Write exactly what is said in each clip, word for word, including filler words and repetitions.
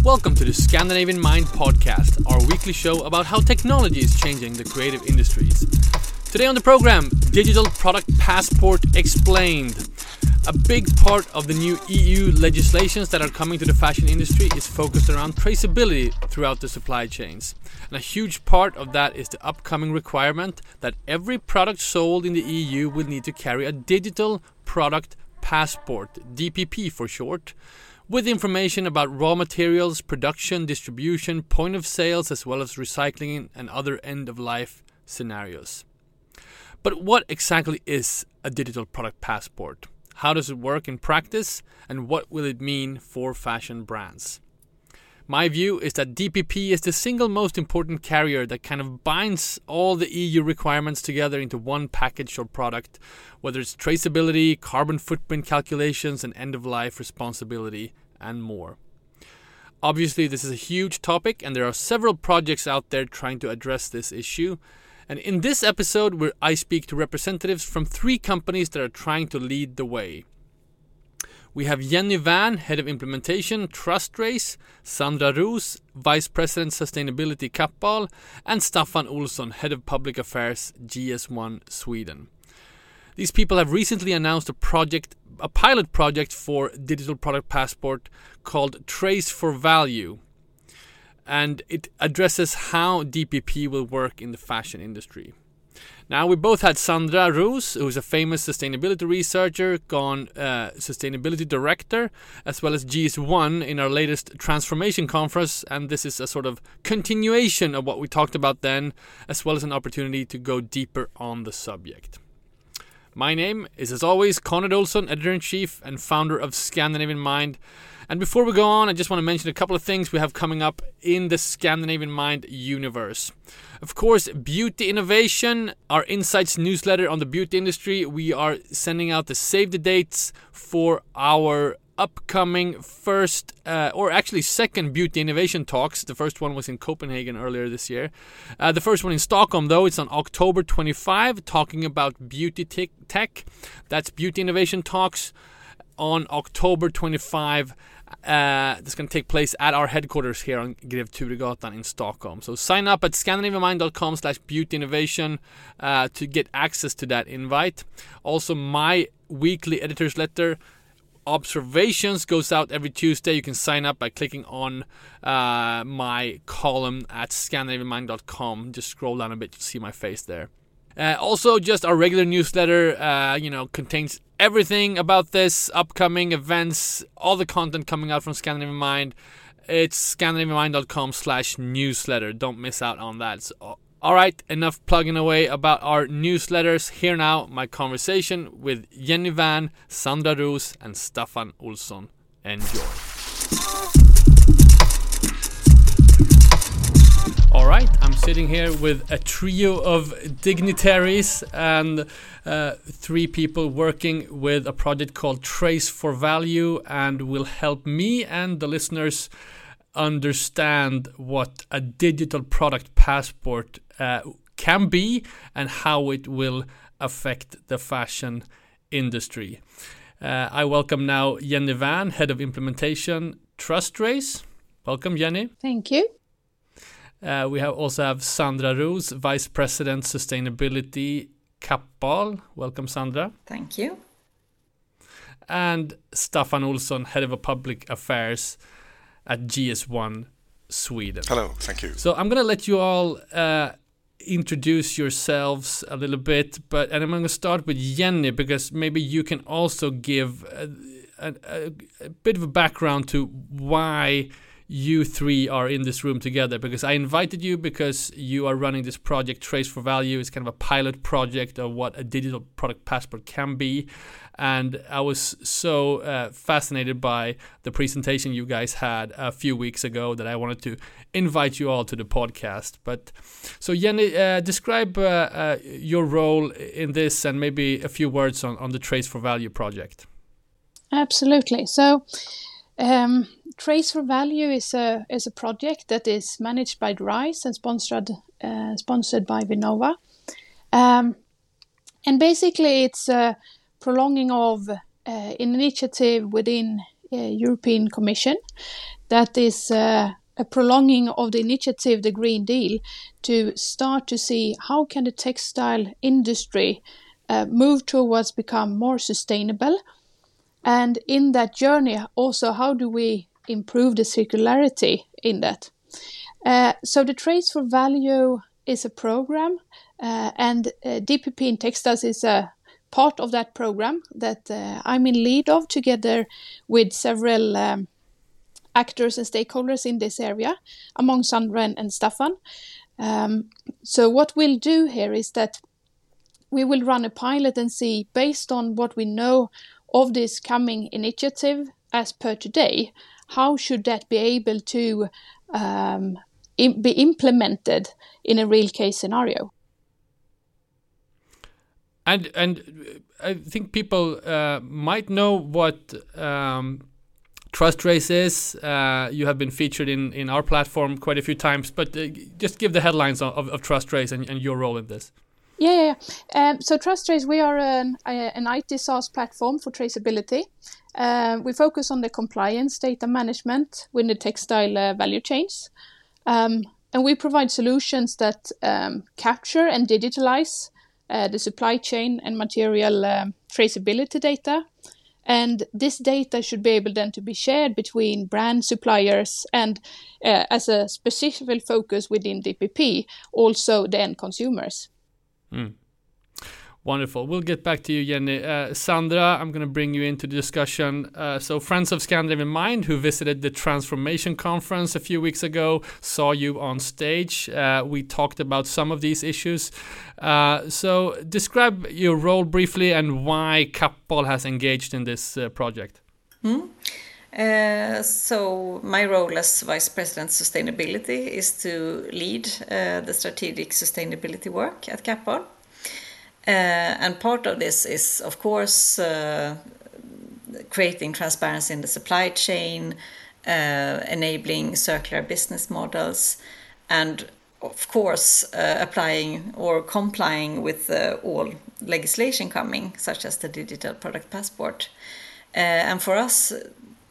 Welcome to the Scandinavian Mind Podcast, our weekly show about how technology is changing the creative industries. Today on the program, Digital Product Passport Explained. A big part of the new E U legislations that are coming to the fashion industry is focused around traceability throughout the supply chains. And a huge part of that is the upcoming requirement that every product sold in the E U will need to carry a digital product passport, D P P for short, with information about raw materials, production, distribution, point of sales, as well as recycling and other end-of-life scenarios. But what exactly is a digital product passport? How does it work in practice, and what will it mean for fashion brands? My view is that D P P is the single most important carrier that kind of binds all the E U requirements together into one package or product, whether it's traceability, carbon footprint calculations, and end-of-life responsibility, and more. Obviously, this is a huge topic, and there are several projects out there trying to address this issue. And in this episode, where I speak to representatives from three companies that are trying to lead the way. We have Jenny Wärn, Head of Implementation, Trustrace, Sandra Roos, Vice President Sustainability, Kappahl, and Staffan Olsson, Head of Public Affairs, G S one Sweden. These people have recently announced a project, a pilot project for Digital Product Passport called Trace for Value. And it addresses how D P P will work in the fashion industry. Now, we both had Sandra Roos, who is a famous sustainability researcher, gone uh, sustainability director, as well as G S one in our latest transformation conference. And this is a sort of continuation of what we talked about then, as well as an opportunity to go deeper on the subject. My name is, as always, Konrad Olsson, Editor-in-Chief and founder of Scandinavian Mind. And before we go on, I just want to mention a couple of things we have coming up in the Scandinavian Mind universe. Of course, Beauty Innovation, our insights newsletter on the beauty industry. We are sending out the save the dates for our upcoming first uh, or actually second Beauty Innovation Talks. The first one was in Copenhagen earlier this year. Uh, the first one in Stockholm, though, it's on October twenty-fifth, talking about beauty te- tech. That's Beauty Innovation Talks on October twenty-fifth. Uh, this is going to take place at our headquarters here on Greveturigatan in Stockholm. So sign up at scandinavian mind dot com slash beauty innovation uh, to get access to that invite. Also, my weekly editor's letter, Observations, goes out every Tuesday. You can sign up by clicking on uh, my column at scandinavian mind dot com. Just scroll down a bit to see my face there. Uh, also, just our regular newsletter, uh, you know, contains everything about this, upcoming events, all the content coming out from Scandinavian Mind. It's scandinavian mind dot com slash newsletter. Don't miss out on that. So, all right, enough plugging away about our newsletters. Here now, my conversation with Jenny Wärn, Sandra Roos, and Staffan Olsson. Enjoy. All right, I'm sitting here with a trio of dignitaries and uh, three people working with a project called Trace for Value, and will help me and the listeners understand what a digital product passport uh, can be and how it will affect the fashion industry. Uh, I welcome now Jenny Wärn, Head of Implementation, Trustrace. Welcome, Jenny. Thank you. Uh, we have also have Sandra Roos, Vice President Sustainability, Kappahl. Welcome, Sandra. Thank you. And Staffan Olsson, Head of Public Affairs at G S one Sweden. Hello, thank you. So I'm going to let you all uh, introduce yourselves a little bit, but and I'm going to start with Jenny, because maybe you can also give a, a, a bit of a background to why you three are in this room together, because I invited you because you are running this project Trace for Value. It's kind of a pilot project of what a digital product passport can be, and I was so uh, fascinated by the presentation you guys had a few weeks ago that I wanted to invite you all to the podcast. But so Jenny, uh, describe uh, uh, your role in this, and maybe a few words on, on the Trace for Value project. Absolutely. So um Trace for Value is a is a project that is managed by RISE and sponsored uh, sponsored by Vinnova, um, and basically it's a prolonging of uh, an initiative within uh, European Commission that is uh, a prolonging of the initiative, the Green Deal, to start to see how can the textile industry uh, move towards become more sustainable. And in that journey also, how do we improve the circularity in that? Uh, so the Trace for Value is a program uh, and uh, D P P in Textiles is a part of that program that uh, I'm in lead of together with several um, actors and stakeholders in this area, among Sandra and, and Staffan. Um, so what we'll do here is that we will run a pilot and see, based on what we know of this coming initiative as per today, how should that be able to um, im- be implemented in a real case scenario. And and I think people uh, might know what um, Trustrace is. Uh, you have been featured in, in our platform quite a few times, but uh, just give the headlines of, of Trustrace and, and your role in this. Yeah, yeah. Um, so Trustrace, we are an, an I T SaaS platform for traceability. Uh, we focus on the compliance, data management within the textile uh, value chains. Um, and we provide solutions that um, capture and digitalize uh, the supply chain and material um, traceability data. And this data should be able then to be shared between brand suppliers and uh, as a specific focus within D P P, also the end consumers. Mm. Wonderful. We'll get back to you, Jenny. Uh, Sandra, I'm going to bring you into the discussion. Uh, so Friends of Scandinavian Mind, who visited the Transformation Conference a few weeks ago, saw you on stage. Uh, we talked about some of these issues. Uh, so describe your role briefly and why Kappahl has engaged in this uh, project. Mm. Uh, so my role as Vice President Sustainability is to lead uh, the strategic sustainability work at Kappahl. Uh, and part of this is, of course, uh, creating transparency in the supply chain, uh, enabling circular business models, and of course, uh, applying or complying with uh, all legislation coming, such as the Digital Product Passport. Uh, and for us,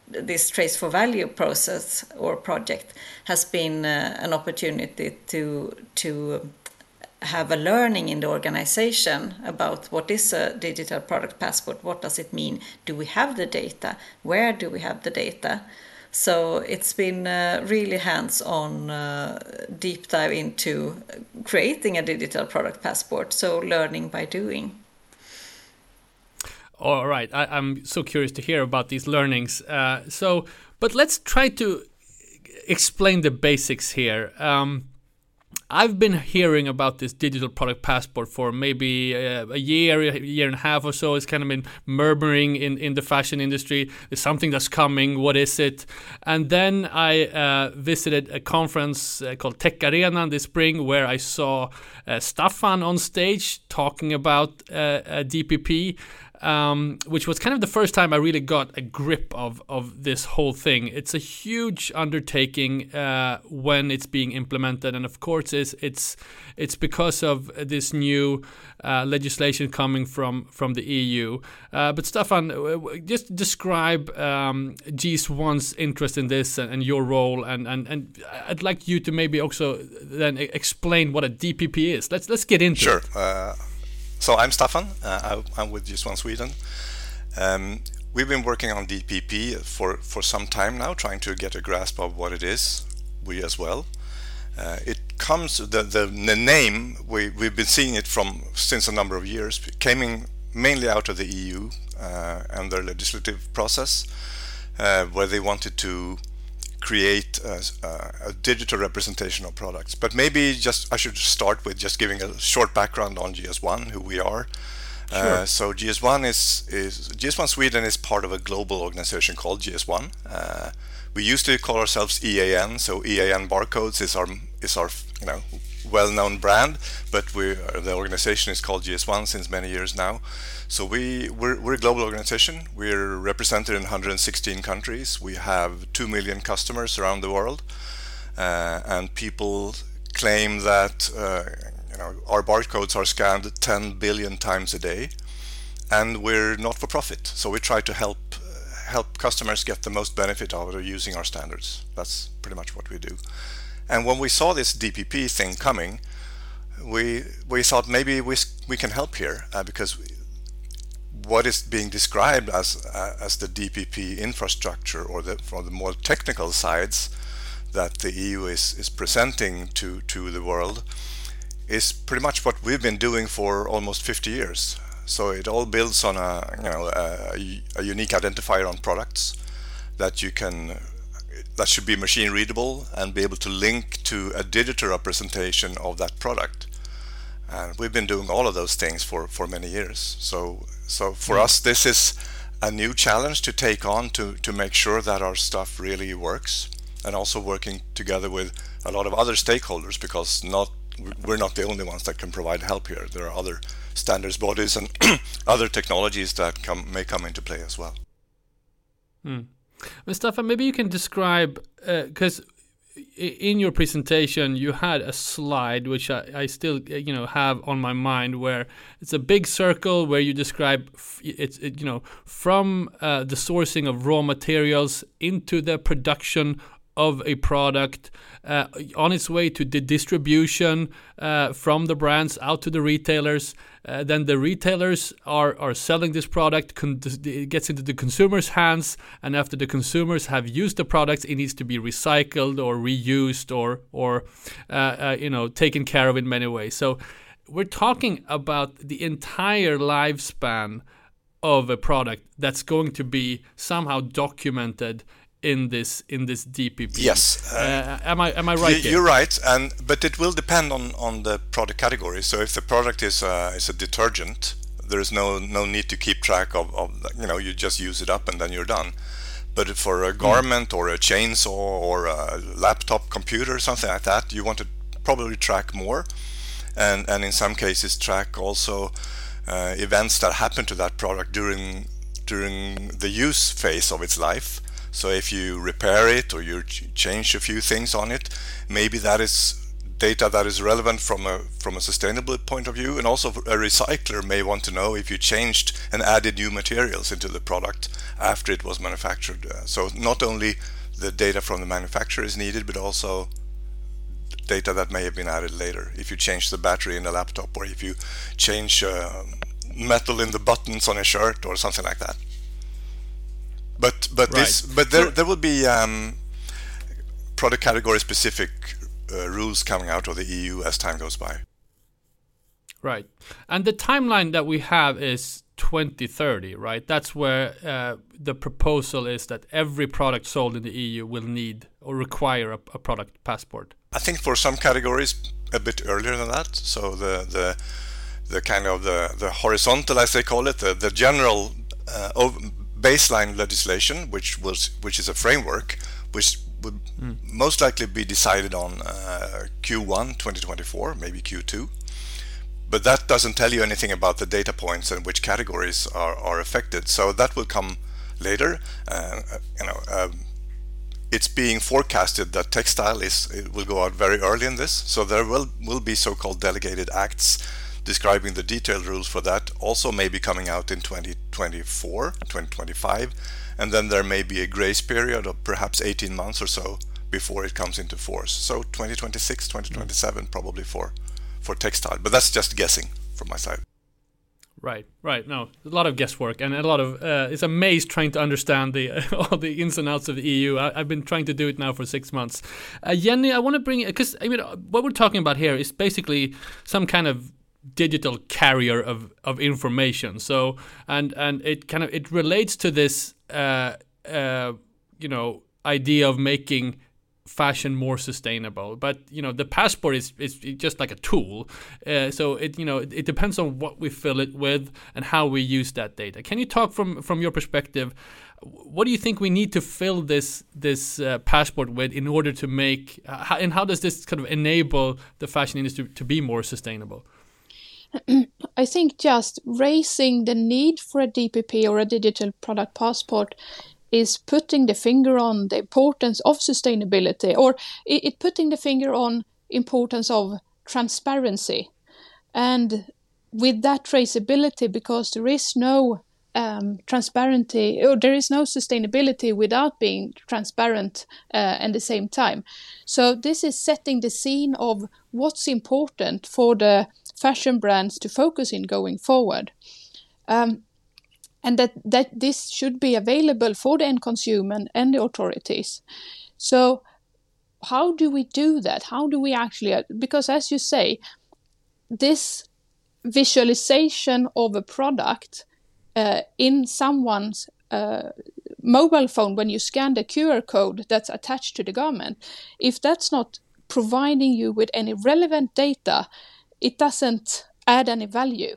this Trace for Value process or project has been uh, an opportunity to to have a learning in the organization about what is a digital product passport, what does it mean, do we have the data, where do we have the data? So it's been uh, really hands-on uh, deep dive into creating a digital product passport, so learning by doing. All right. I, I'm so curious to hear about these learnings. Uh, so, but let's try to explain the basics here. Um, I've been hearing about this digital product passport for maybe uh, a year, a year and a half or so. It's kind of been murmuring in, in the fashion industry. It's something that's coming. What is it? And then I uh, visited a conference uh, called Tech Arena this spring, where I saw uh, Staffan on stage talking about uh, a D P P. Um, which was kind of the first time I really got a grip of, of this whole thing. It's a huge undertaking uh, when it's being implemented, and of course it's it's, it's because of this new uh, legislation coming from, from the E U. Uh, but Staffan, just describe um, G S one's interest in this and, and your role, and, and, and I'd like you to maybe also then explain what a D P P is. Let's let's get into sure. it. Sure. Uh... So I'm Staffan, uh, I, I'm with G S one Sweden. Um, we've been working on D P P for, for some time now, trying to get a grasp of what it is, we as well. Uh, it comes, the, the, the name, we, we've been seeing it from since a number of years, came in mainly out of the E U uh, and their legislative process, uh, where they wanted to create a, a digital representation of products. But maybe just I should start with just giving a short background on G S one, who we are. Sure. Uh, so G S one is, is G S one Sweden is part of a global organization called G S one. Uh, we used to call ourselves E A N, so E A N Barcodes is our is our you know well-known brand, but we the organization is called G S one since many years now. So we we're, we're a global organization. We're represented in one hundred sixteen countries. We have two million customers around the world, uh, and people claim that uh, you know our barcodes are scanned ten billion times a day. and we're not for profit, so we try to help help customers get the most benefit out of using our standards. That's pretty much what we do. And when we saw this D P P thing coming, we we thought maybe we we can help here, uh, because we, what is being described as uh, as the D P P infrastructure, or the from the more technical sides that the E U is is presenting to to the world, is pretty much what we've been doing for almost fifty years. So it all builds on a you know a, a unique identifier on products that you can that should be machine readable and be able to link to a digital representation of that product. And we've been doing all of those things for, for many years. So so for mm. us, this is a new challenge to take on to, to make sure that our stuff really works, and also working together with a lot of other stakeholders, because not we're not the only ones that can provide help here. There are other standards bodies and other technologies that come, may come into play as well. Mm. Well, Staffan, maybe you can describe, because uh, in your presentation you had a slide which I, I still you know have on my mind, where it's a big circle where you describe f- it's it, you know from uh, the sourcing of raw materials into the production of a product, uh, on its way to the distribution uh, from the brands out to the retailers. Uh, then the retailers are, are selling this product, con- it gets into the consumer's hands, and after the consumers have used the product, it needs to be recycled or reused or or uh, uh, you know taken care of in many ways. So we're talking about the entire lifespan of a product that's going to be somehow documented in this in this D P P. Yes, uh, uh, am I am I right? You're right, and but it will depend on, on the product category. So if the product is a, is a detergent, there is no no need to keep track of, of you know you just use it up and then you're done. But for a garment mm. or a chainsaw or a laptop computer, something like that, you want to probably track more, and and in some cases track also uh, events that happen to that product during during the use phase of its life. So if you repair it or you change a few things on it, maybe that is data that is relevant from a from a sustainable point of view, and also a recycler may want to know if you changed and added new materials into the product after it was manufactured. So not only the data from the manufacturer is needed, but also data that may have been added later. If you change the battery in a laptop, or if you change uh, metal in the buttons on a shirt or something like that. But but right. this but there there will be um, product category specific uh, rules coming out of the E U as time goes by. Right, and the timeline that we have is twenty thirty, right? That's where uh, the proposal is that every product sold in the E U will need or require a, a product passport. I think for some categories a bit earlier than that. So the the the kind of the the horizontal, as they call it, the the general uh, over, baseline legislation, which was which is a framework, which would mm. most likely be decided on uh, Q one twenty twenty-four, maybe Q two, but that doesn't tell you anything about the data points and which categories are, are affected. So that will come later. Uh, you know, um, it's being forecasted that textile is it will go out very early in this. So there will will be so-called delegated acts describing the detailed rules for that, also may be coming out in twenty twenty-four, twenty twenty-five, and then there may be a grace period of perhaps eighteen months or so before it comes into force. So twenty twenty-six, twenty twenty-seven probably for for textile, but that's just guessing from my side. Right, right. No, a lot of guesswork and a lot of uh, it's a maze trying to understand the uh, all the ins and outs of the E U. I, I've been trying to do it now for six months. Uh, Jenny, I want to bring because I mean what we're talking about here is basically some kind of digital carrier of of information. So and and it kind of it relates to this uh uh you know idea of making fashion more sustainable, but you know the passport is is just like a tool, uh, so it you know it, it depends on what we fill it with and how we use that data. Can you talk from from your perspective, what do you think we need to fill this this uh, passport with in order to make uh, how, and how does this kind of enable the fashion industry to be more sustainable? I think just raising the need for a D P P or a digital product passport is putting the finger on the importance of sustainability, or it, it putting the finger on importance of transparency. And with that traceability, because there is no um, transparency, or there is no sustainability without being transparent uh, at the same time. So this is setting the scene of what's important for the fashion brands to focus in going forward. Um, and that, that this should be available for the end consumer and, and the authorities. So how do we do that? How do we actually, because as you say, this visualization of a product uh, in someone's uh, mobile phone when you scan the Q R code that's attached to the garment, if that's not providing you with any relevant data, it doesn't add any value.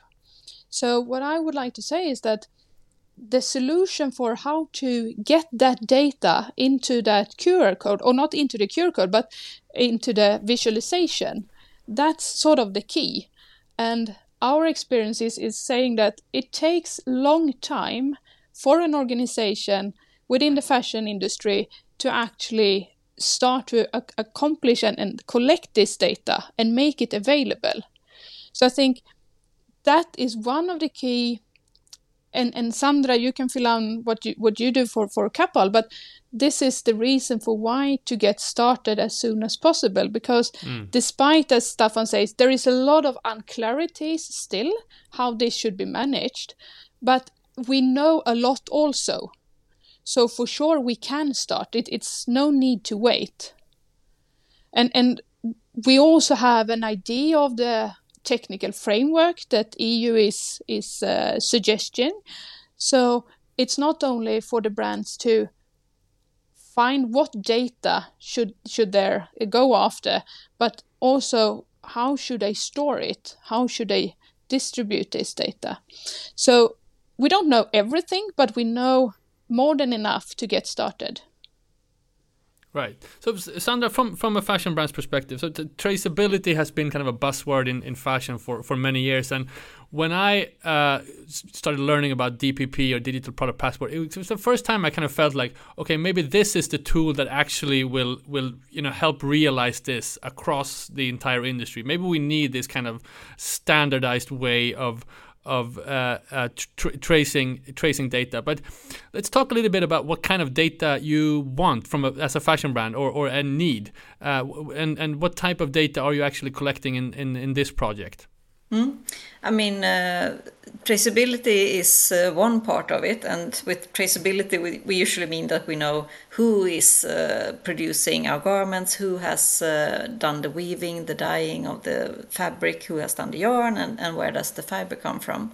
So what I would like to say is that the solution for how to get that data into that Q R code, or not into the Q R code, but into the visualization, that's sort of the key. And our experiences is saying that it takes long time for an organization within the fashion industry to actually start to ac- accomplish and, and collect this data and make it available. So I think that is one of the key, and, and Sandra, you can fill out what you, what you do for, for Kappahl, but this is the reason for why to get started as soon as possible, because mm. despite, as Staffan says, there is a lot of unclarities still, how this should be managed, but we know a lot also. So for sure we can start it. It's no need to wait. And, and we also have an idea of the technical framework that E U is is uh, suggesting. So it's not only for the brands to find what data should should they go after, but also how should they store it? How should they distribute this data? So we don't know everything, but we know more than enough to get started. Right. So, Sandra, from, from a fashion brand's perspective, so t- traceability has been kind of a buzzword in, in fashion for, for many years. And when I uh, started learning about D P P, or Digital Product Passport, it was the first time I kind of felt like, okay, maybe this is the tool that actually will, will you know, help realize this across the entire industry. Maybe we need this kind of standardized way of of uh, uh, tra- tracing tracing data. But let's talk a little bit about what kind of data you want from a, as a fashion brand or, or a need, uh, and, and what type of data are you actually collecting in, in, in this project? Mm. I mean, uh, traceability is uh, one part of it, and with traceability we, we usually mean that we know who is uh, producing our garments, who has uh, done the weaving, the dyeing of the fabric, who has done the yarn, and, and where does the fiber come from.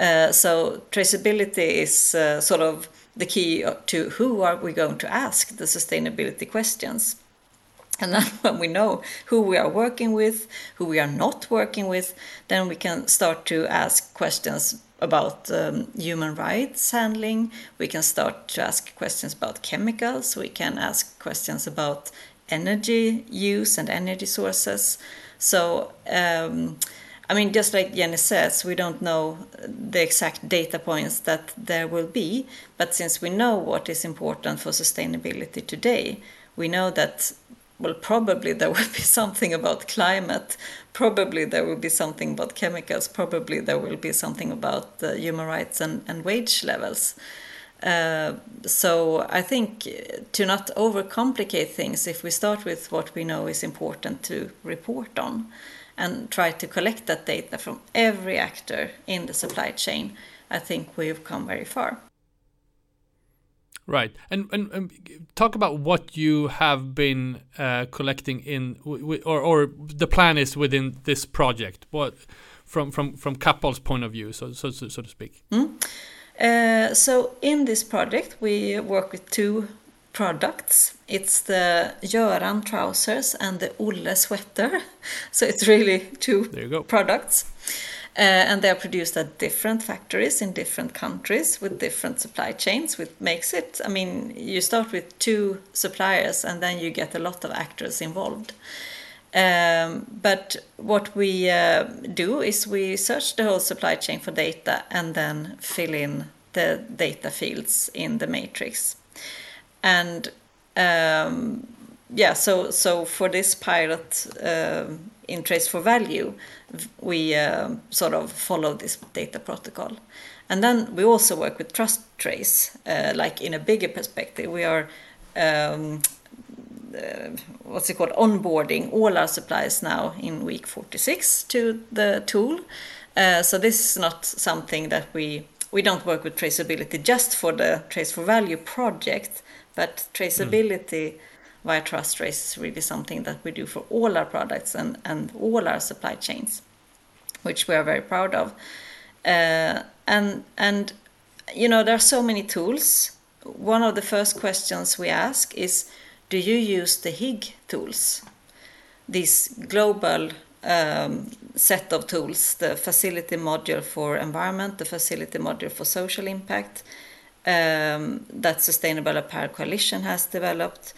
Uh, so traceability is uh, sort of the key to who are we going to ask the sustainability questions. And then when we know who we are working with, who we are not working with, then we can start to ask questions about um, human rights handling. We can start to ask questions about chemicals. We can ask questions about energy use and energy sources. So, um, I mean, just like Jenny says, we don't know the exact data points that there will be. But since we know what is important for sustainability today, we know that well, probably there will be something about climate, probably there will be something about chemicals, probably there will be something about uh, human rights and, and wage levels. Uh, so I think to not overcomplicate things, if we start with what we know is important to report on and try to collect that data from every actor in the supply chain, I think we've come very far. Right, and, and and talk about what you have been uh, collecting in, w- w- or or the plan is within this project. What from from from Kappahl's point of view, so so so, so to speak. Mm. Uh, so in this project, we work with two products. It's the Göran trousers and the Olle sweater. So it's really two there you go. products. Uh, and they are produced at different factories in different countries with different supply chains, which makes it, I mean, you start with two suppliers and then you get a lot of actors involved. Um, but what we uh, do is we search the whole supply chain for data and then fill in the data fields in the matrix. And um, yeah, so, so for this pilot um, in Trace for Value, we uh, sort of follow this data protocol. And then we also work with Trustrace, uh, like in a bigger perspective. We are, um, uh, what's it called, onboarding all our suppliers now in week forty-six to the tool. Uh, so this is not something that we, we don't work with traceability just for the Trace for Value project, but traceability mm. via Trustrace is really something that we do for all our products and, and all our supply chains, which we are very proud of. Uh, and, and, you know, there are so many tools. One of the first questions we ask is, do you use the Higg tools? This global um, set of tools, the facility module for environment, the facility module for social impact, um, that Sustainable Apparel Coalition has developed.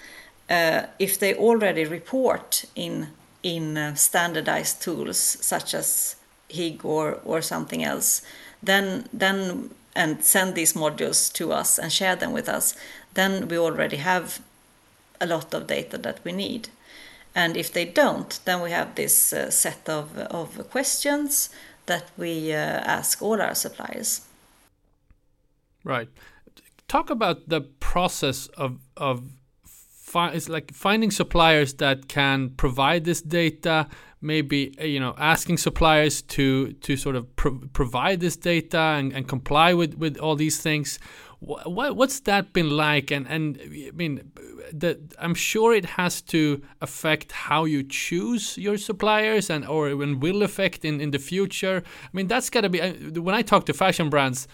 Uh, if they already report in in uh, standardized tools such as Higg or, or something else, then then and send these modules to us and share them with us, then we already have a lot of data that we need. And if they don't, then we have this uh, set of, of questions that we uh, ask all our suppliers. Right. Talk about the process of of Fi- it's like finding suppliers that can provide this data, maybe, you know, asking suppliers to to sort of pro- provide this data and, and comply with, with all these things. What what's that been like? And and I mean, the, I'm sure it has to affect how you choose your suppliers, and or and will affect in, in the future. I mean, that's got to be when I talk to fashion brands.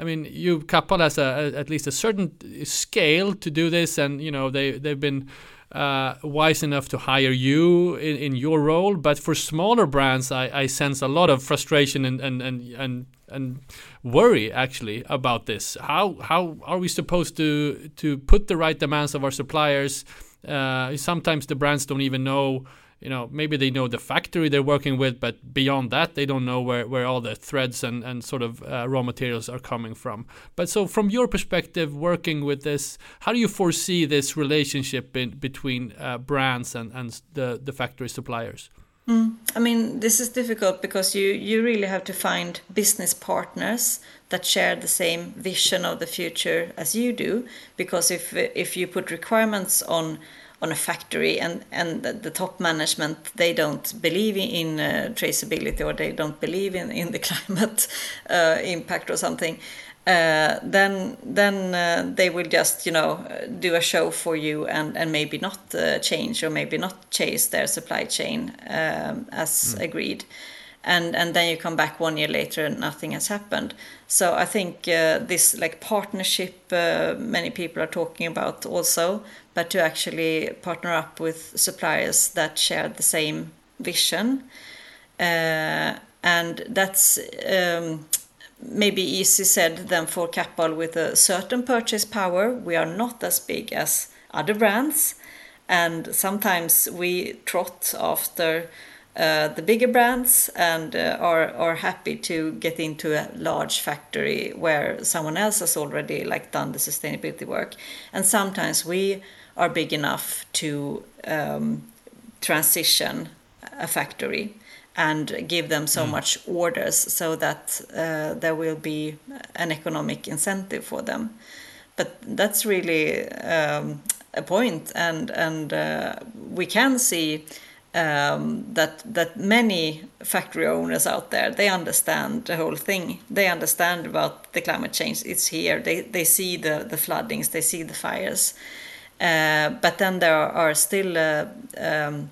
I mean, you Kappahl has a, a, at least a certain scale to do this, and you know they they've been uh, wise enough to hire you in, in your role. But for smaller brands, I, I sense a lot of frustration and and, and and and worry actually about this. How how are we supposed to to put the right demands of our suppliers? Uh, sometimes the brands don't even know. You know, maybe they know the factory they're working with, but beyond that, they don't know where, where all the threads and, and sort of uh, raw materials are coming from. But so from your perspective, working with this, how do you foresee this relationship in, between uh, brands and, and the, the factory suppliers? Mm. I mean, this is difficult because you, you really have to find business partners that share the same vision of the future as you do, because if if you put requirements on on a factory and, and the top management, they don't believe in uh, traceability, or they don't believe in, in the climate uh, impact or something, uh, then then uh, they will just, you know, do a show for you and, and maybe not uh, change or maybe not chase their supply chain um, as mm. agreed. And and then you come back one year later and nothing has happened. So I think uh, this like partnership uh, many people are talking about also, but to actually partner up with suppliers that share the same vision. Uh, and that's um, maybe easy said than for Kappahl with a certain purchase power. We are not as big as other brands. And sometimes we trot after Uh, the bigger brands and uh, are are happy to get into a large factory where someone else has already like done the sustainability work, and sometimes we are big enough to um, transition a factory and give them so mm. much orders so that uh, there will be an economic incentive for them. But that's really um, a point, and and uh, we can see. Um, that that many factory owners out there, they understand the whole thing. They understand about the climate change. It's here. They they see the the floodings. They see the fires. Uh, but then there are, are still uh, um,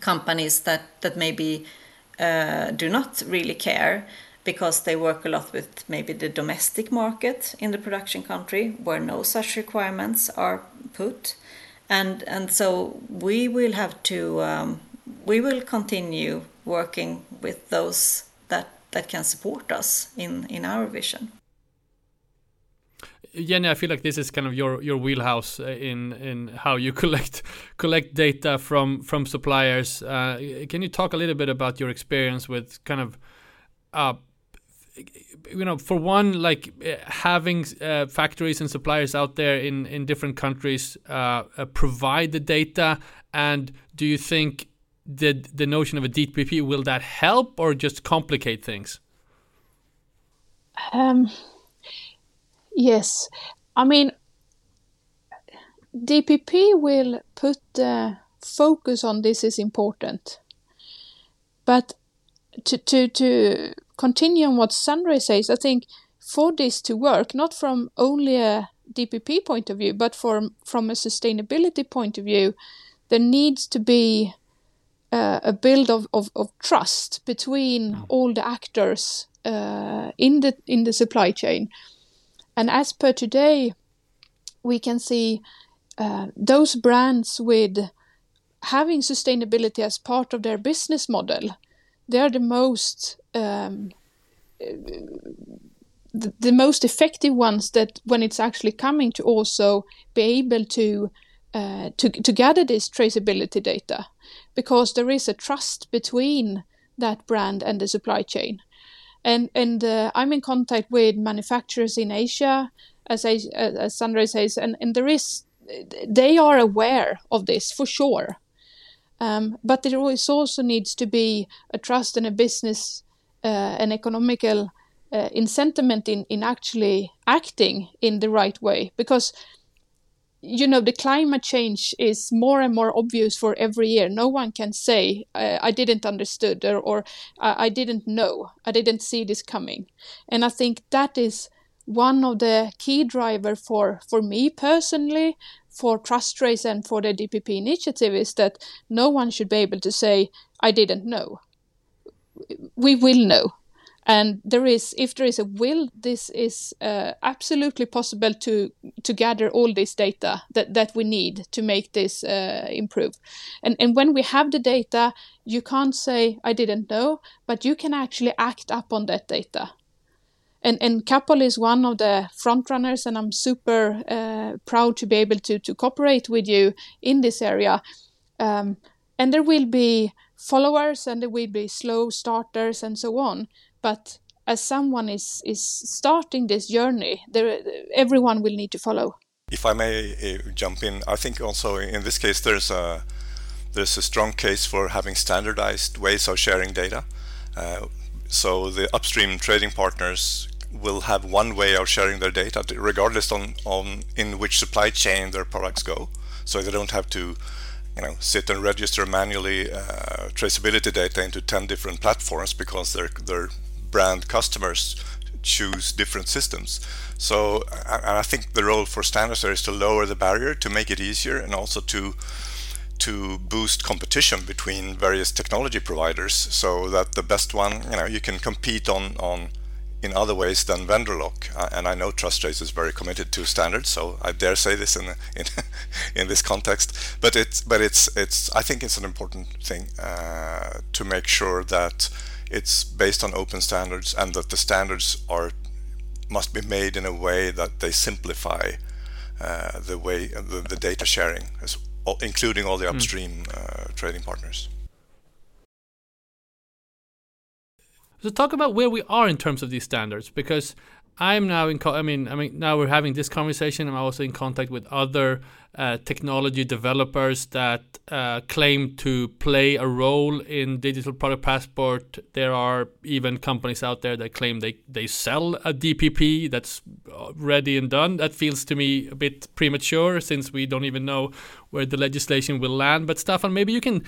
companies that that maybe uh, do not really care, because they work a lot with maybe the domestic market in the production country where no such requirements are put. And and so we will have to um, we will continue working with those that, that can support us in, in our vision. Jenny, I feel like this is kind of your, your wheelhouse in in how you collect collect data from from suppliers. Uh, can you talk a little bit about your experience with kind of uh, you know, for one, like having uh, factories and suppliers out there in, in different countries uh, uh, provide the data? And do you think the the notion of a D P P, will that help or just complicate things? Um, yes, I mean, D P P will put uh, focus on this is important, but to to to continue on what Sandra says, I think for this to work, not from only a D P P point of view, but from from a sustainability point of view, there needs to be uh, a build of, of, of trust between all the actors uh, in the in the supply chain. And as per today, we can see uh, those brands with having sustainability as part of their business model, they are the most um, the, the most effective ones, that when it's actually coming to also be able to Uh, to, to gather this traceability data, because there is a trust between that brand and the supply chain. And and uh, I'm in contact with manufacturers in Asia, as, I, as Sandra says, and, and there is, they are aware of this for sure. Um, but there always also needs to be a trust and a business uh, and economical uh, incentive in, in actually acting in the right way, because you know, the climate change is more and more obvious for every year. No one can say, I, I didn't understood or, or I, I didn't know, I didn't see this coming. And I think that is one of the key driver for, for me personally, for Trustrace and for the D P P initiative, is that no one should be able to say, I didn't know. We will know. And there is, if there is a will, this is uh, absolutely possible to to gather all this data that, that we need to make this uh, improve. And and when we have the data, you can't say, I didn't know, but you can actually act up on that data. And and Kappahl is one of the front runners, and I'm super uh, proud to be able to, to cooperate with you in this area. Um, and there will be followers, and there will be slow starters and so on. But as someone is, is starting this journey, there, everyone will need to follow. If I may uh, jump in, I think also in this case there's a, there's a strong case for having standardized ways of sharing data. Uh, so the upstream trading partners will have one way of sharing their data regardless on, on in which supply chain their products go. So they don't have to You know, sit and register manually uh, traceability data into ten different platforms, because their their brand customers choose different systems. So, and I think the role for standards there is to lower the barrier, to make it easier, and also to to boost competition between various technology providers, so that the best one, you know, you can compete on on in other ways than vendor lock. Uh, and I know Trustrace is very committed to standards, so I dare say this in in, in this context. But it's but it's it's I think it's an important thing uh, to make sure that it's based on open standards, and that the standards are must be made in a way that they simplify uh, the way the, the data sharing, including all the upstream uh, trading partners. So talk about where we are in terms of these standards, because I'm now in. Co- I mean, I mean, now we're having this conversation. I'm also in contact with other uh, technology developers that uh, claim to play a role in Digital Product Passport. There are even companies out there that claim they, they sell a D P P that's ready and done. That feels to me a bit premature, since we don't even know where the legislation will land. But Staffan, maybe you can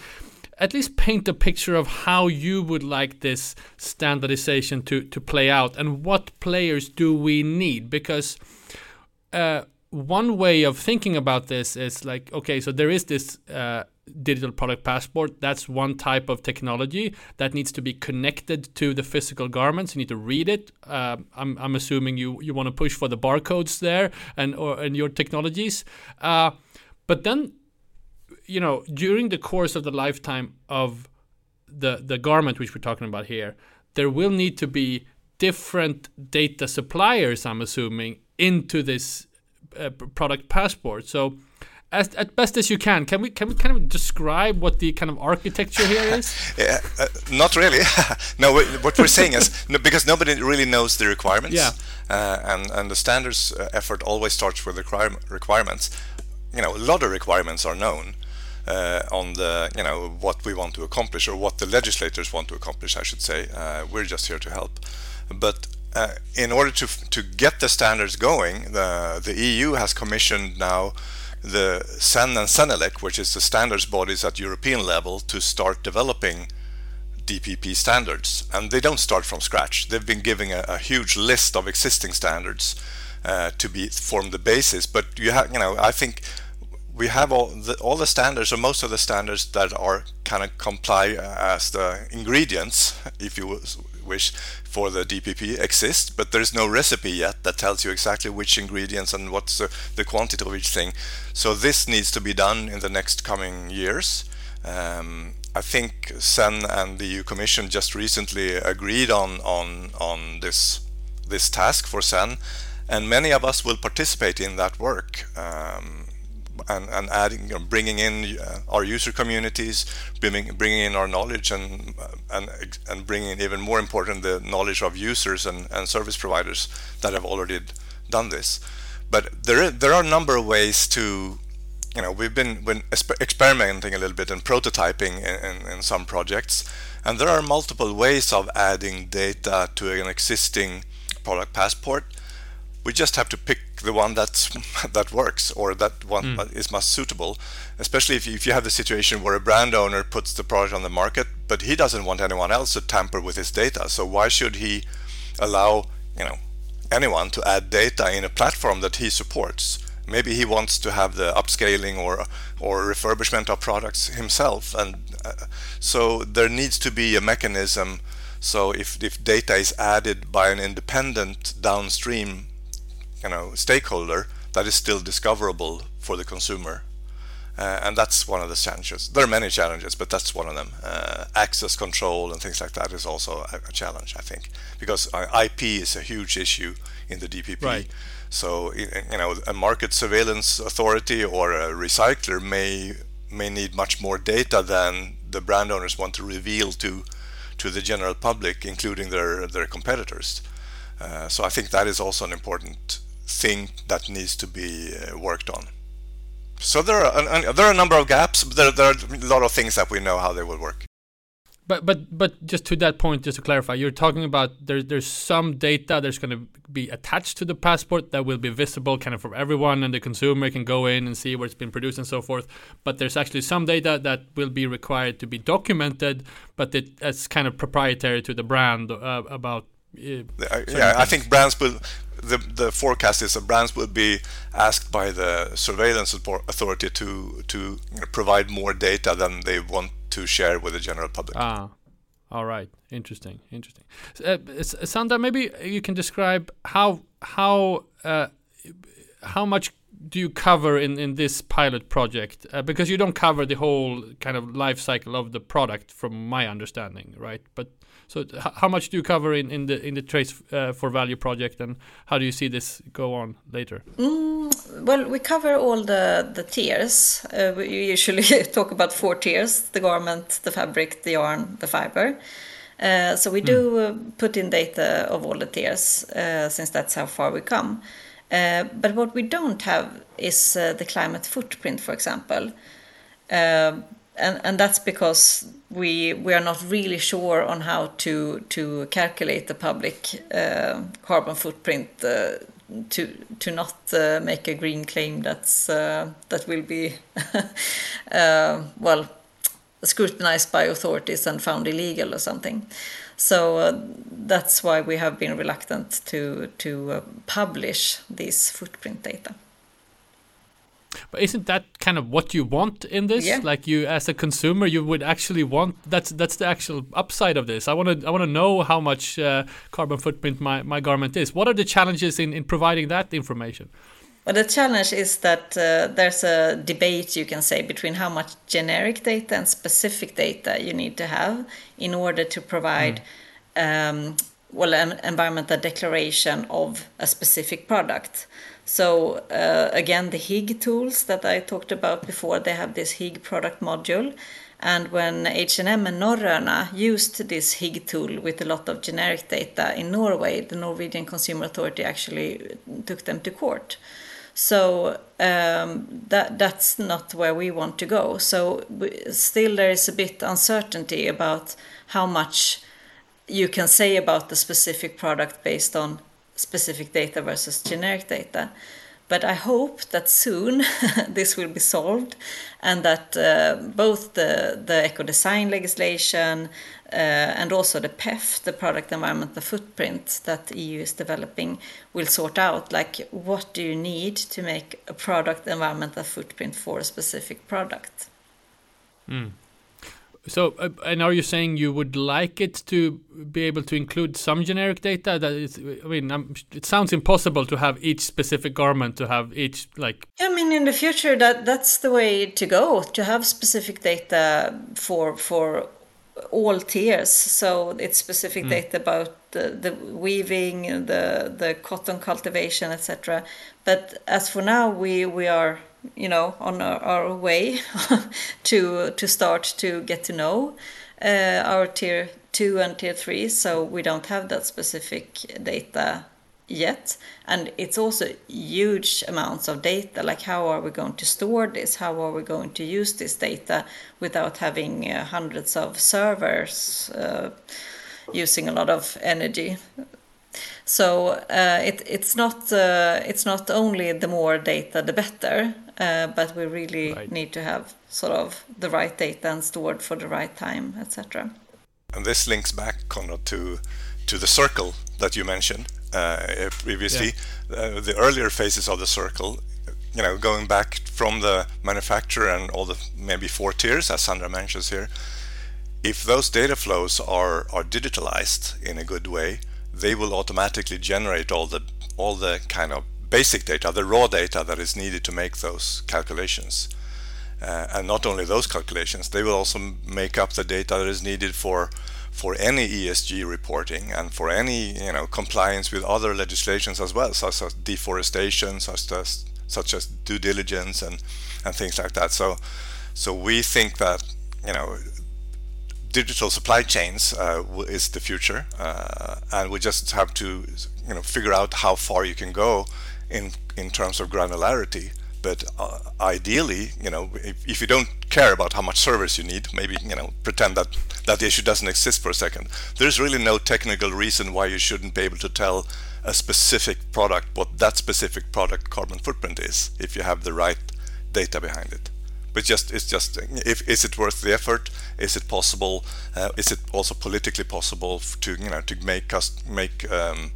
at least paint a picture of how you would like this standardization to, to play out, and what players do we need? Because uh, one way of thinking about this is like, okay, so there is this uh, digital product passport. That's one type of technology that needs to be connected to the physical garments. You need to read it. Uh, I'm, I'm assuming you, you want to push for the barcodes there and, or, and your technologies. Uh, but then, you know, during the course of the lifetime of the, the garment, which we're talking about here, there will need to be different data suppliers, I'm assuming, into this uh, product passport. So as at best as you can, can we can we kind of describe what the kind of architecture here is? yeah, uh, not really. No, what we're saying is, no, because nobody really knows the requirements. Yeah. Uh, and, and the standards effort always starts with the requirements. You know, a lot of requirements are known. uh, on the, you know, what we want to accomplish, or what the legislators want to accomplish, I should say. Uh, we're just here to help. But uh, in order to to get the standards going, the the E U has commissioned now the C E N and CENELEC, which is the standards bodies at European level, to start developing D P P standards. And they don't start from scratch. They've been giving a, a huge list of existing standards uh, to be form the basis. But you have, you know, I think we have all the, all the standards, or most of the standards that are kind of comply as the ingredients, if you wish, for the D P P exist, but there's no recipe yet that tells you exactly which ingredients and what's the, the quantity of each thing. So this needs to be done in the next coming years. Um, I think C E N and the E U Commission just recently agreed on on on this this task for C E N, and many of us will participate in that work. Um, and, and adding, you know, bringing in our user communities, bringing, bringing in our knowledge, and and and bringing in, even more important, the knowledge of users and, and service providers that have already done this. But there there are a number of ways to, you know, we've been, been experimenting a little bit and prototyping in, in, in some projects, and there are multiple ways of adding data to an existing product passport. We just have to pick the one that's that works, or that one mm. is most suitable, especially if you, if you have the situation where a brand owner puts the product on the market, but he doesn't want anyone else to tamper with his data. So why should he allow, you know, anyone to add data in a platform that he supports? Maybe he wants to have the upscaling or or refurbishment of products himself, and uh, so there needs to be a mechanism. So if if data is added by an independent downstream, you know, stakeholder, that is still discoverable for the consumer, uh, and that's one of the challenges. There are many challenges, but that's one of them. Uh, access control and things like that is also a, a challenge, I think, because I P is a huge issue in the D P P. Right. So, you know, a market surveillance authority or a recycler may may need much more data than the brand owners want to reveal to to the general public, including their their competitors. Uh, so I think that is also an important thing that needs to be uh, worked on. So there are an, an, there are a number of gaps. But there, there are a lot of things that we know how they will work. But but but just to that point, just to clarify, you're talking about there, there's some data that's going to be attached to the passport that will be visible kind of for everyone, and the consumer can go in and see where it's been produced and so forth. But there's actually some data that will be required to be documented, but it, it's kind of proprietary to the brand uh, about. Yeah, yeah, I think brands will. The the forecast is that brands will be asked by the surveillance authority to to you know, provide more data than they want to share with the general public. Ah, all right, interesting, interesting. Uh, Sandra, maybe you can describe how how uh, how much do you cover in, in this pilot project? Uh, because you don't cover the whole kind of life cycle of the product, from my understanding, right? But so how much do you cover in, in the in the Trace for Value project, and how do you see this go on later? Mm, well, we cover all the, the tiers. Uh, we usually talk about four tiers: the garment, the fabric, the yarn, the fiber. Uh, so we do mm. uh, put in data of all the tiers, uh, since that's how far we come. Uh, but what we don't have is uh, the climate footprint, for example. Uh, and, and that's because we we are not really sure on how to, to calculate the public uh, carbon footprint uh, to to not uh, make a green claim that's uh, that will be, uh, well, scrutinized by authorities and found illegal or something. So uh, that's why we have been reluctant to to uh, publish these footprint data. But isn't that kind of what you want in this? Yeah. Like, you as a consumer, you would actually want, that's that's the actual upside of this. I want to I want to know how much uh, carbon footprint my, my garment is. What are the challenges in, in providing that information? Well, the challenge is that uh, there's a debate, you can say, between how much generic data and specific data you need to have in order to provide mm. um, well, an environmental declaration of a specific product. So uh, again, the Higg tools that I talked about before, they have this Higg product module. And when H and M and Norröna used this Higg tool with a lot of generic data in Norway, the Norwegian Consumer Authority actually took them to court. So um, that that's not where we want to go. So we, still there is a bit uncertainty about how much you can say about the specific product based on specific data versus generic data. But I hope that soon this will be solved, and that uh, both the, the eco-design legislation uh, and also the P E F, the Product Environmental Footprint that E U is developing, will sort out, like, what do you need to make a product environmental footprint for a specific product? Mm. So, uh, and are you saying you would like it to be able to include some generic data? That is, I mean, I'm, it sounds impossible to have each specific garment, to have each, like... I mean, in the future, that that's the way to go, to have specific data for for all tiers. So it's specific mm. data about the, the weaving, the the cotton cultivation, et cetera. But as for now, we, we are... you know, on our, our way to to start to get to know uh, our tier two and tier three. So we don't have that specific data yet. And it's also huge amounts of data. Like, how are we going to store this? How are we going to use this data without having uh, hundreds of servers uh, using a lot of energy? So uh, it, it's not uh, it's not only the more data the better, uh, but we really right. need to have sort of the right data and stored for the right time, et cetera. And this links back, Konrad, to to the circle that you mentioned uh, previously. Yeah. Uh, the earlier phases of the circle, you know, going back from the manufacturer and all the maybe four tiers, as Sandra mentions here. If those data flows are are digitalized in a good way, they will automatically generate all the all the kind of basic data, the raw data that is needed to make those calculations. Uh, and not only those calculations, they will also make up the data that is needed for for any E S G reporting and for any, you know, compliance with other legislations as well, such as deforestation, such as such as due diligence and, and things like that. So so we think that, you know, digital supply chains uh, is the future, uh, and we just have to, you know, figure out how far you can go in in terms of granularity. But uh, ideally, you know, if, if you don't care about how much servers you need, maybe, you know, pretend that that the issue doesn't exist for a second. There's really no technical reason why you shouldn't be able to tell a specific product what that specific product carbon footprint is, if you have the right data behind it. But just it's just if is it worth the effort? Is it possible? Uh, is it also politically possible to you know to make us make um,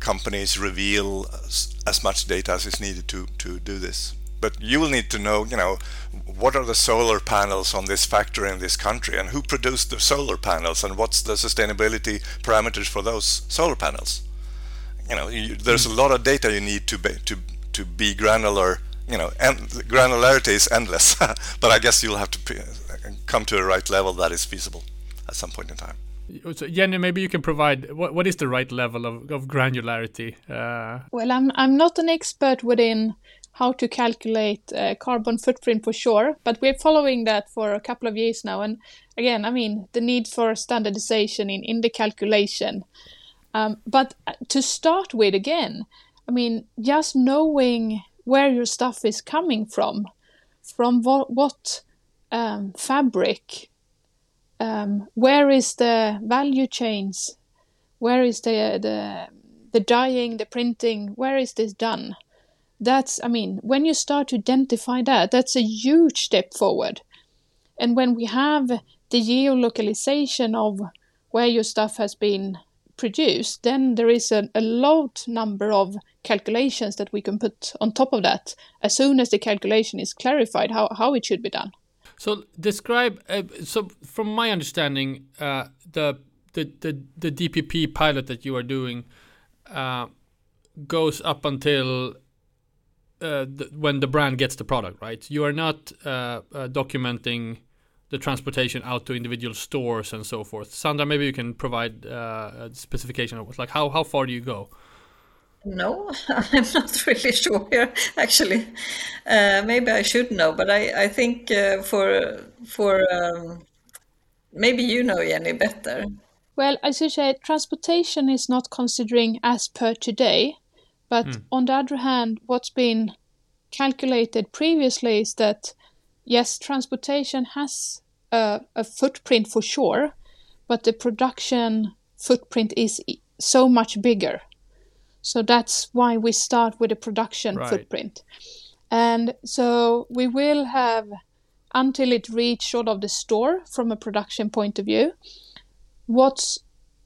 companies reveal as, as much data as is needed to to do this? But you will need to know you know what are the solar panels on this factory in this country, and who produced the solar panels, and what's the sustainability parameters for those solar panels? You know, you, there's a lot of data you need to be, to to be granular. You know, and granularity is endless, but I guess you'll have to pre- come to a right level that is feasible at some point in time. So Jenny, maybe you can provide what what is the right level of, of granularity? Uh... Well, I'm I'm not an expert within how to calculate uh, carbon footprint for sure, but we're following that for a couple of years now. And again, I mean, the need for standardization in, in the calculation. Um, but to start with, again, I mean, just knowing where your stuff is coming from, from vo- what um, fabric, um, where is the value chains, where is the, the the dyeing, the printing, where is this done? That's, I mean, when you start to identify that, that's a huge step forward. And when we have the geolocalization of where your stuff has been produced, then there is a, a large number of calculations that we can put on top of that as soon as the calculation is clarified how, how it should be done. So describe, uh, so from my understanding, uh, the, the the the D P P pilot that you are doing uh, goes up until uh, the, when the brand gets the product, right? You are not uh, uh, documenting the transportation out to individual stores and so forth. Sandra, maybe you can provide uh, a specification of like how, how far do you go? No, I'm not really sure here, actually. Uh, maybe I should know, but I, I think uh, for, for um, maybe you know, Jenny, better. Well, as you say, transportation is not considering as per today, But mm. on the other hand, what's been calculated previously is that, yes, transportation has a, a footprint for sure, but the production footprint is so much bigger. So that's why we start with the production right. footprint. And so we will have, until it reaches sort of the store from a production point of view, what's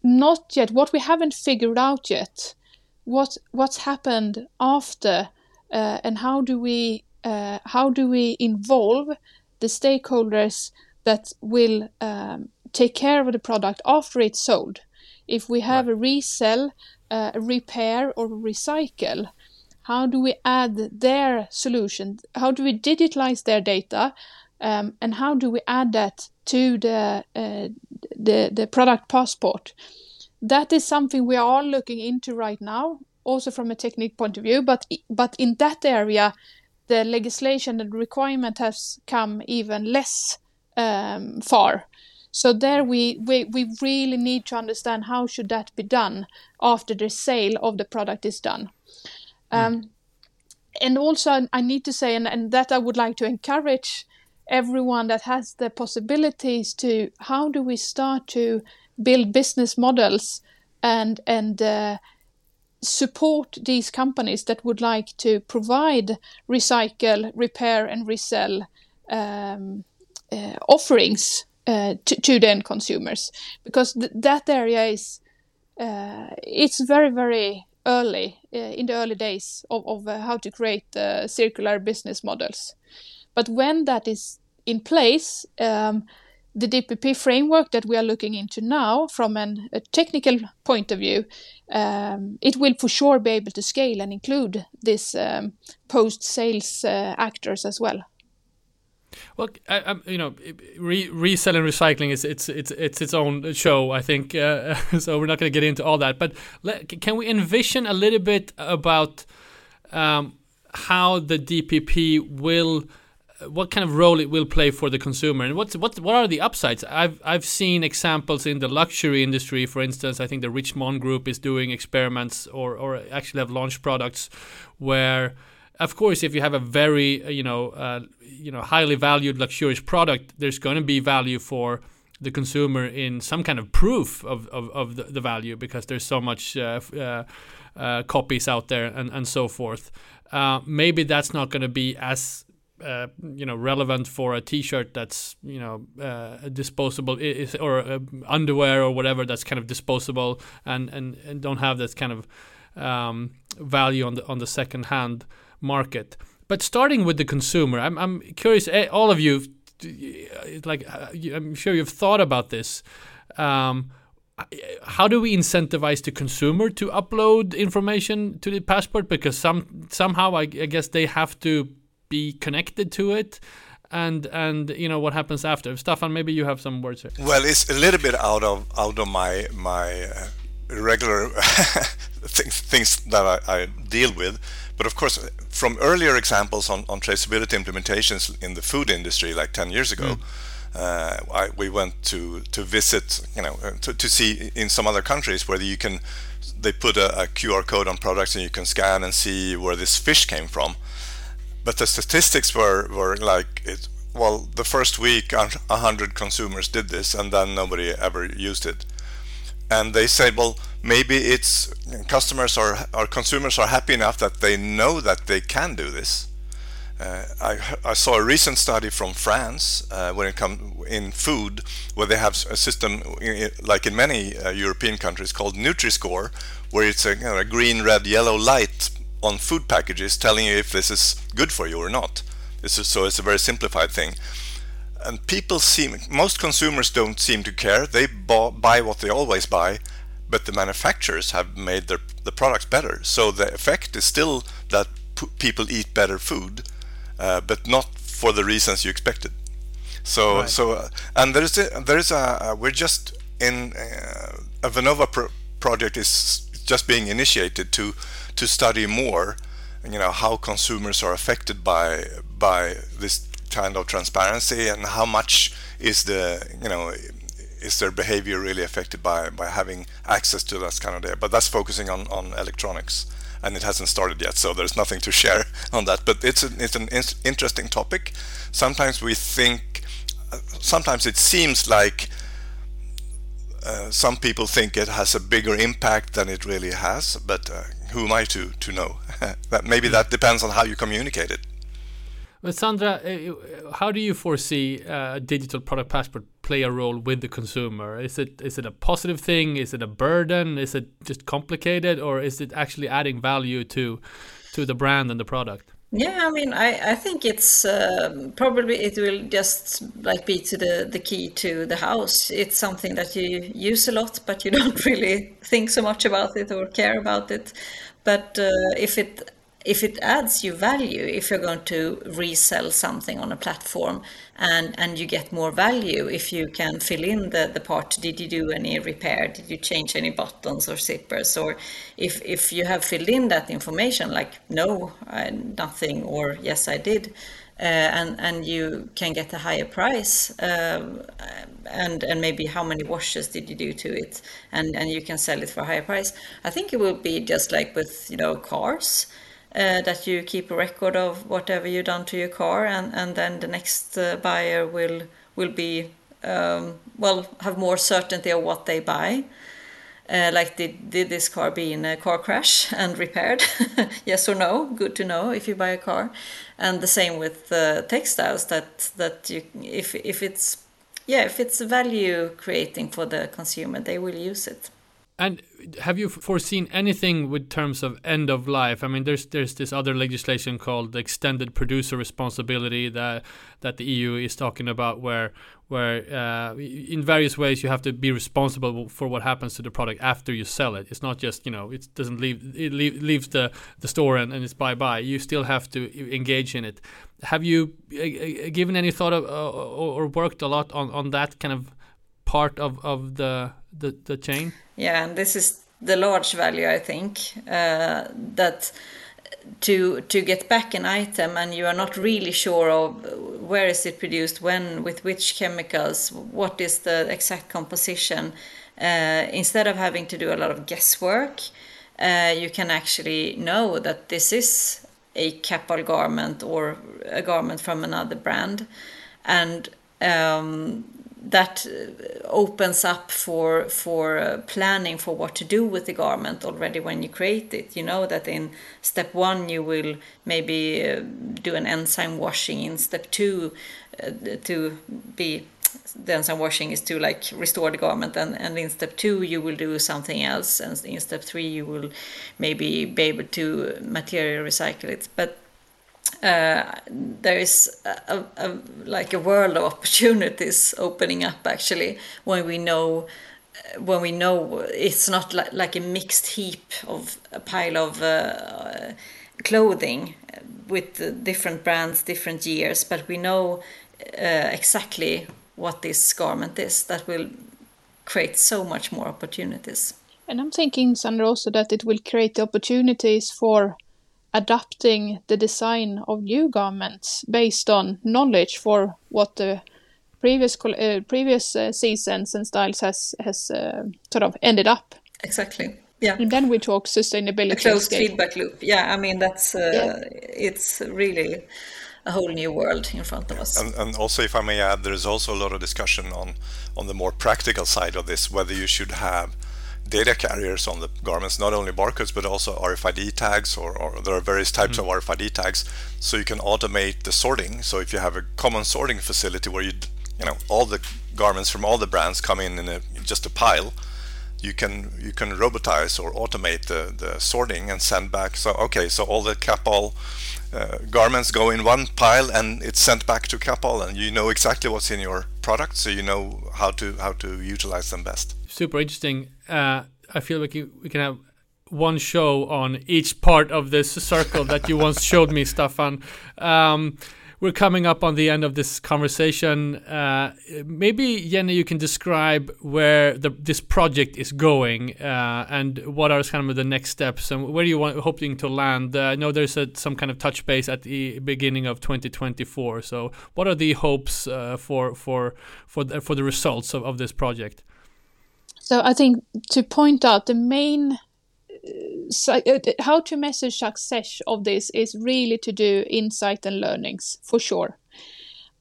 not yet, what we haven't figured out yet, what what's happened after, uh, and how do we uh, how do we involve the stakeholders that will um, take care of the product after it's sold. If we have right. a resell, uh, a repair, or a recycle, how do we add their solution? How do we digitalize their data, um, and how do we add that to the uh, the the product passport? That is something we are looking into right now, also from a technical point of view. But but in that area, the legislation and requirement has come even less um, far. So there we, we we really need to understand how should that be done after the sale of the product is done. Um, mm. And also I need to say, and, and that I would like to encourage everyone that has the possibilities to, how do we start to build business models and and uh, support these companies that would like to provide recycle, repair and resell um, uh, offerings uh, to, to the end consumers, because th- that area is uh, it's very very early uh, in the early days of, of uh, how to create uh, circular business models. But when that is in place, um, the D P P framework that we are looking into now from an, a technical point of view, um, it will for sure be able to scale and include this um, post-sales uh, actors as well. Well, I, I, you know, re- resell and recycling is it's it's it's its own show, I think. Uh, so we're not going to get into all that. But le- can we envision a little bit about um, how the D P P will, what kind of role it will play for the consumer, and what's what what are the upsides? I've I've seen examples in the luxury industry, for instance. I think the Richmond Group is doing experiments, or or actually have launched products where, of course, if you have a very you know uh, you know highly valued luxurious product, there's going to be value for the consumer in some kind of proof of of, of the, the value, because there's so much uh, uh, uh, copies out there and and so forth. Uh, maybe that's not going to be as Uh, you know, relevant for a T-shirt that's you know uh, disposable, or uh, underwear or whatever that's kind of disposable and, and, and don't have that kind of um, value on the on the second-hand market. But starting with the consumer, I'm I'm curious. All of you, like I'm sure you've thought about this. Um, How do we incentivize the consumer to upload information to the passport? Because some somehow I, I guess they have to be connected to it, and and you know what happens after. Staffan, maybe you have some words here. Well, it's a little bit out of out of my my uh, regular things, things that I, I deal with, but of course from earlier examples on, on traceability implementations in the food industry, like ten years ago, mm. uh, I, we went to to visit, you know, to, to see in some other countries where you can they put a, a Q R code on products and you can scan and see where this fish came from. But the statistics were, were like, it, well, the first week one hundred consumers did this, and then nobody ever used it. And they said, well, maybe it's customers or, or consumers are happy enough that they know that they can do this. Uh, I, I saw a recent study from France uh, when it comes in food, where they have a system, like in many uh, European countries, called Nutri-Score, where it's a, you know, a green, red, yellow light on food packages telling you if this is good for you or not. This is, so it's a very simplified thing. And people seem, most consumers don't seem to care. They buy, buy what they always buy, but the manufacturers have made their, the products better. So the effect is still that p- people eat better food, uh, but not for the reasons you expected. So, right. so uh, and there's a, there's a, uh, we're just in, uh, a Vinnova pro- project is just being initiated to to study more, you know, how consumers are affected by by this kind of transparency, and how much is the, you know, is their behavior really affected by, by having access to that kind of data. But that's focusing on, on electronics. and it hasn't started yet, so there's nothing to share on that. But it's an, it's an in- interesting topic. Sometimes we think, sometimes it seems like uh, some people think it has a bigger impact than it really has, but uh, who am I to, to know? That maybe that depends on how you communicate it. Well, Sandra, how do you foresee a digital product passport play a role with the consumer? Is it is it a positive thing? Is it a burden? Is it just complicated? Or is it actually adding value to to the brand and the product? Yeah, I mean, I, I think it's uh, probably it will just like be to the, the key to the house. It's something that you use a lot, but you don't really think so much about it or care about it. But uh, if it If it adds you value, if you're going to resell something on a platform and, and you get more value, if you can fill in the, the part, did you do any repair? Did you change any buttons or zippers? Or if, if you have filled in that information, like no, I, nothing, or yes, I did, uh, and, and you can get a higher price um, and, and maybe how many washes did you do to it? And, and you can sell it for a higher price. I think it will be just like with, you know, cars. Uh, that you keep a record of whatever you've done to your car, and, and then the next uh, buyer will will be um, well have more certainty of what they buy. Uh, like did did this car be in a car crash and repaired? Yes or no? Good to know if you buy a car. And the same with uh, textiles. That that you if if it's yeah if it's value creating for the consumer, they will use it. And have you foreseen anything with terms of end of life? I mean, there's there's this other legislation called the extended producer responsibility that that the E U is talking about, where where uh, in various ways you have to be responsible for what happens to the product after you sell it. It's not just, you know, it doesn't leave it leave, leaves the, the store and, and it's bye bye. You still have to engage in it. Have you uh, given any thought of uh, or worked a lot on, on that kind of part of of the The, the chain? Yeah, and this is the large value, I think, uh, that to to get back an item and you are not really sure of where is it produced, when, with which chemicals, what is the exact composition. Uh, instead of having to do a lot of guesswork, uh, you can actually know that this is a Kappahl garment or a garment from another brand. And um, that opens up for for planning for what to do with the garment already when you create it. You know that in step one you will maybe do an enzyme washing. In step two, uh, to be the enzyme washing is to like restore the garment, and, and in step two you will do something else, and in step three you will maybe be able to material recycle it. But Uh, there is a, a, like a world of opportunities opening up actually when we know when we know it's not like, like a mixed heap of a pile of uh, clothing with different brands, different years, but we know uh, exactly what this garment is. That will create so much more opportunities. And I'm thinking, Sandra, also that it will create the opportunities for adapting the design of new garments based on knowledge for what the previous uh, previous uh, seasons and styles has has uh, sort of ended up. Exactly. Yeah. And then we talk sustainability. A closed escape. Feedback loop. Yeah, I mean that's uh, yeah. It's really a whole new world in front of us. And, and also, if I may add, there is also a lot of discussion on on the more practical side of this, whether you should have data carriers on the garments, not only barcodes but also R F I D tags, or, or there are various types mm-hmm. of R F I D tags, so you can automate the sorting. So if you have a common sorting facility where you you know all the garments from all the brands come in in a, just a pile, you can you can robotize or automate the, the sorting and send back. So okay, so all the Kappahl uh, garments go in one pile and it's sent back to Kappahl, and you know exactly what's in your product, so you know how to how to utilize them best. Super interesting. Uh, I feel like we can have one show on each part of this circle that you once showed me, Staffan. Um, we're coming up on the end of this conversation. Uh, maybe, Jenny, you can describe where the, this project is going uh, and what are kind of the next steps and where you want hoping to land. Uh, I know there's a, some kind of touch base at the beginning of twenty twenty-four. So what are the hopes uh, for, for, for, the, for the results of, of this project? So I think to point out the main so, uh, how to measure success of this is really to do insight and learnings for sure.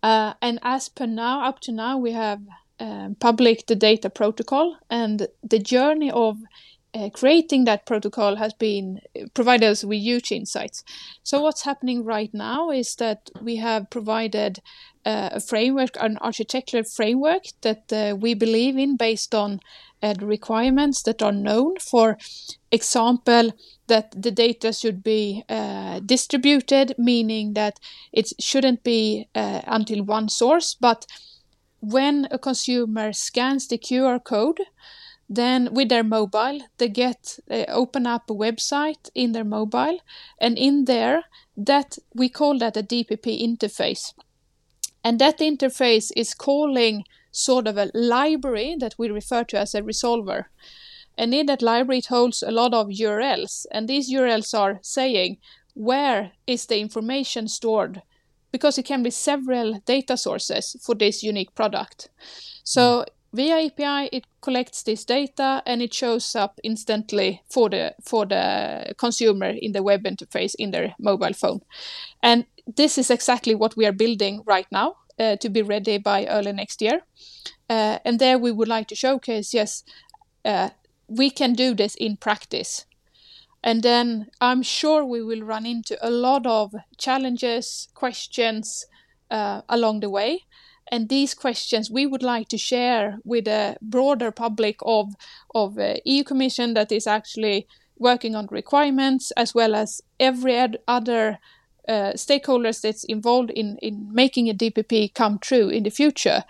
Uh, and as per now, up to now, we have um, published the data protocol, and the journey of Uh, creating that protocol has been provided us with huge insights. So what's happening right now is that we have provided uh, a framework, an architectural framework that uh, we believe in based on uh, the requirements that are known. For example, that the data should be uh, distributed, meaning that it shouldn't be uh, until one source. But when a consumer scans the Q R code, then with their mobile, they get they open up a website in their mobile, and in there, that we call that a D P P interface. And that interface is calling sort of a library that we refer to as a resolver. And in that library, it holds a lot of U R Ls. And these U R Ls are saying, where is the information stored? Because it can be several data sources for this unique product. So via A P I, it collects this data and it shows up instantly for the for the consumer in the web interface in their mobile phone. And this is exactly what we are building right now uh, to be ready by early next year. Uh, and there we would like to showcase, yes, uh, we can do this in practice. And then I'm sure we will run into a lot of challenges, questions uh, along the way. And these questions we would like to share with a broader public of of uh, E U Commission that is actually working on requirements, as well as every ad- other uh, stakeholders that's involved in, in making a D P P come true in the future,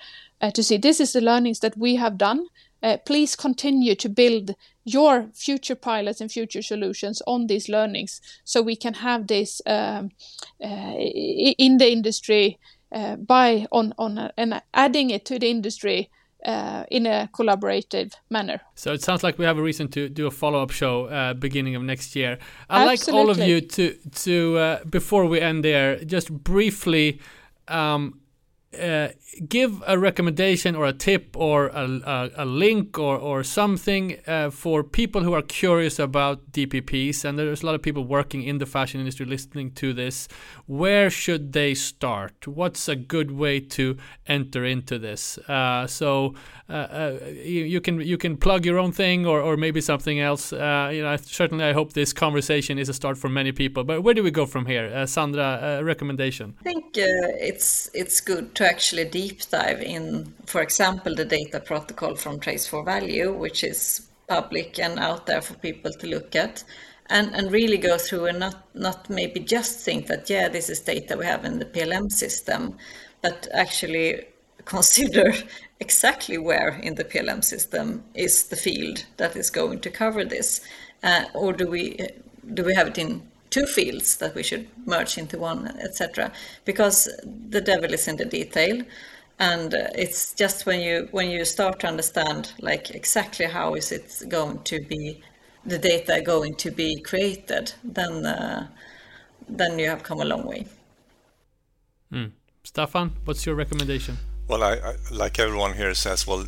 uh, to see this is the learnings that we have done. Uh, please continue to build your future pilots and future solutions on these learnings so we can have this um, uh, in the industry Uh, by on on uh, and adding it to the industry uh, in a collaborative manner. So it sounds like we have a reason to do a follow-up show uh, beginning of next year. I'd like all of you to to uh, before we end there, just briefly um, uh, give a recommendation or a tip or a, a, a link or or something uh, for people who are curious about D P Ps. And there's a lot of people working in the fashion industry listening to this. Where should they start? What's a good way to enter into this? Uh, so uh, uh, you, you can you can plug your own thing or, or maybe something else. Uh, you know, I, certainly I hope this conversation is a start for many people. But where do we go from here, uh, Sandra? Uh, recommendation. I think uh, it's it's good to actually deep dive in, for example, the data protocol from Trace four Value, which is public and out there for people to look at. And, and really go through and not, not maybe just think that, yeah, this is data we have in the P L M system, but actually consider exactly where in the P L M system is the field that is going to cover this. Uh, or do we do we have it in two fields that we should merge into one, et cetera? Because the devil is in the detail. And it's just when you when you start to understand, like, exactly how is it going to be the data going to be created, then uh, then you have come a long way. Mm. Staffan, what's your recommendation? Well, I, I like everyone here says, well,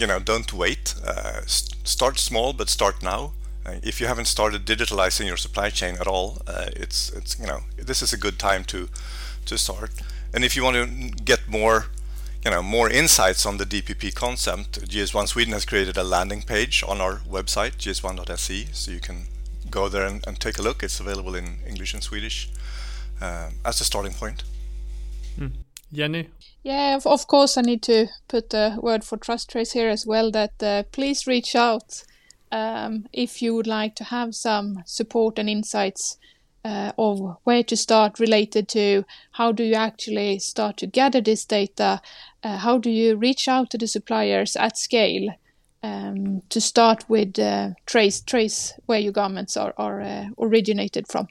you know, don't wait. Uh, st- start small, but start now. Uh, if you haven't started digitalizing your supply chain at all, uh, it's it's you know this is a good time to to start. And if you want to get more, you know, more insights on the D P P concept, G S one Sweden has created a landing page on our website, g s one dot s e, so you can go there and, and take a look. It's available in English and Swedish uh, as a starting point. Mm. Jenny? Yeah, of course, I need to put a word for Trustrace here as well, that uh, please reach out um, if you would like to have some support and insights uh, of where to start related to how do you actually start to gather this data. Uh, how do you reach out to the suppliers at scale um, to start with uh, trace trace where your garments are, are uh, originated from?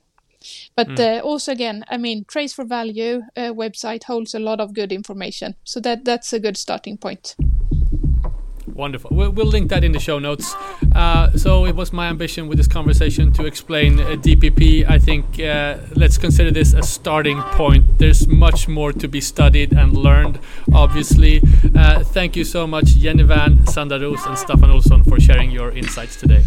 But mm. uh, also again, I mean, Trace four Value uh, website holds a lot of good information, so that that's a good starting point. Wonderful. We'll, we'll link that in the show notes. Uh, so it was my ambition with this conversation to explain uh, D P P. I think uh, let's consider this a starting point. There's much more to be studied and learned, obviously. Uh, thank you so much, Jenny Wärn, Sandra Roos, and Staffan Olsson for sharing your insights today.